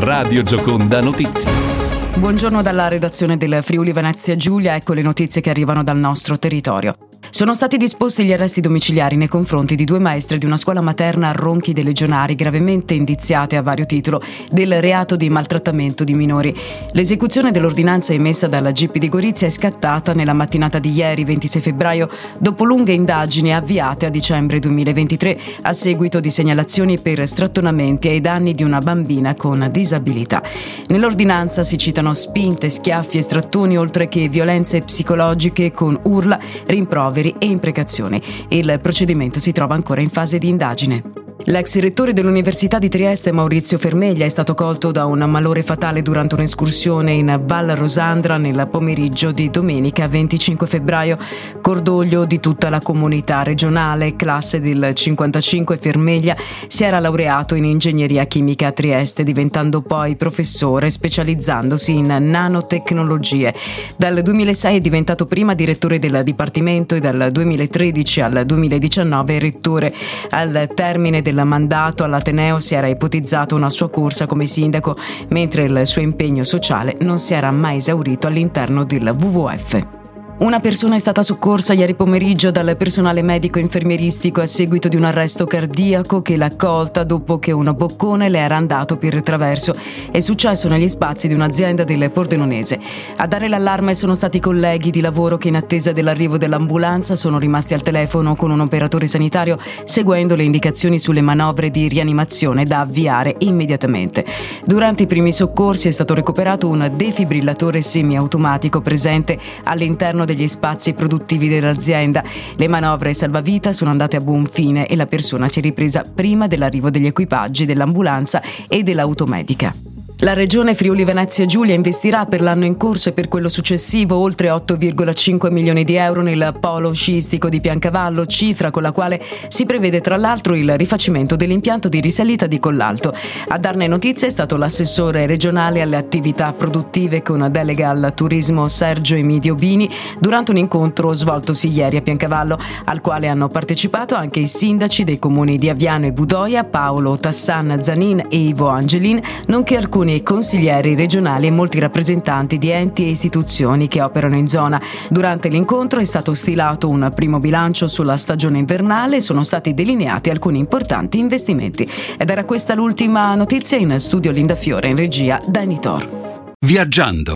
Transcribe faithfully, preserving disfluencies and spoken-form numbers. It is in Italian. Radio Gioconda Notizie. Buongiorno dalla redazione del Friuli Venezia Giulia, ecco le notizie che arrivano dal nostro territorio. Sono stati disposti gli arresti domiciliari nei confronti di due maestre di una scuola materna a Ronchi dei Legionari, gravemente indiziate a vario titolo del reato di maltrattamento di minori. L'esecuzione dell'ordinanza emessa dalla G I P di Gorizia è scattata nella mattinata di ieri, ventisei febbraio, dopo lunghe indagini avviate a dicembre duemilaventitré a seguito di segnalazioni per strattonamenti ai danni di una bambina con disabilità. Nell'ordinanza si citano spinte, schiaffi e strattoni, oltre che violenze psicologiche con urla, rimproveri e imprecazioni. Il procedimento si trova ancora in fase di indagine. L'ex rettore dell'Università di Trieste, Maurizio Fermeglia, è stato colto da un malore fatale durante un'escursione in Val Rosandra nel pomeriggio di domenica venticinque febbraio. Cordoglio di tutta la comunità regionale, classe del cinquantacinque, Fermeglia si era laureato in Ingegneria Chimica a Trieste, diventando poi professore, specializzandosi in nanotecnologie. Dal duemilasei è diventato prima direttore del Dipartimento e dal duemilatredici al duemiladiciannove rettore. Al termine del mandato all'Ateneo si era ipotizzato una sua corsa come sindaco, mentre il suo impegno sociale non si era mai esaurito all'interno del W W F. Una persona è stata soccorsa ieri pomeriggio dal personale medico-infermieristico a seguito di un arresto cardiaco che l'ha accolta dopo che un boccone le era andato per traverso. È successo negli spazi di un'azienda del Pordenonese. A dare l'allarme sono stati i colleghi di lavoro che in attesa dell'arrivo dell'ambulanza sono rimasti al telefono con un operatore sanitario, seguendo le indicazioni sulle manovre di rianimazione da avviare immediatamente. Durante i primi soccorsi è stato recuperato un defibrillatore semiautomatico presente all'interno degli spazi produttivi dell'azienda. Le manovre salvavita sono andate a buon fine e la persona si è ripresa prima dell'arrivo degli equipaggi dell'ambulanza e dell'automedica. La Regione Friuli Venezia Giulia investirà per l'anno in corso e per quello successivo oltre otto virgola cinque milioni di euro nel polo sciistico di Piancavallo, cifra con la quale si prevede tra l'altro il rifacimento dell'impianto di risalita di Collalto. A darne notizia è stato l'assessore regionale alle attività produttive con delega al turismo Sergio Emidio Bini durante un incontro svoltosi ieri a Piancavallo, al quale hanno partecipato anche i sindaci dei comuni di Aviano e Budoia, Paolo Tassan Zanin e Ivo Angelin, nonché alcuni e consiglieri regionali e molti rappresentanti di enti e istituzioni che operano in zona. Durante l'incontro è stato stilato un primo bilancio sulla stagione invernale e sono stati delineati alcuni importanti investimenti. Ed era questa l'ultima notizia. In studio Linda Fiore, in regia Danny Thor. Viaggiando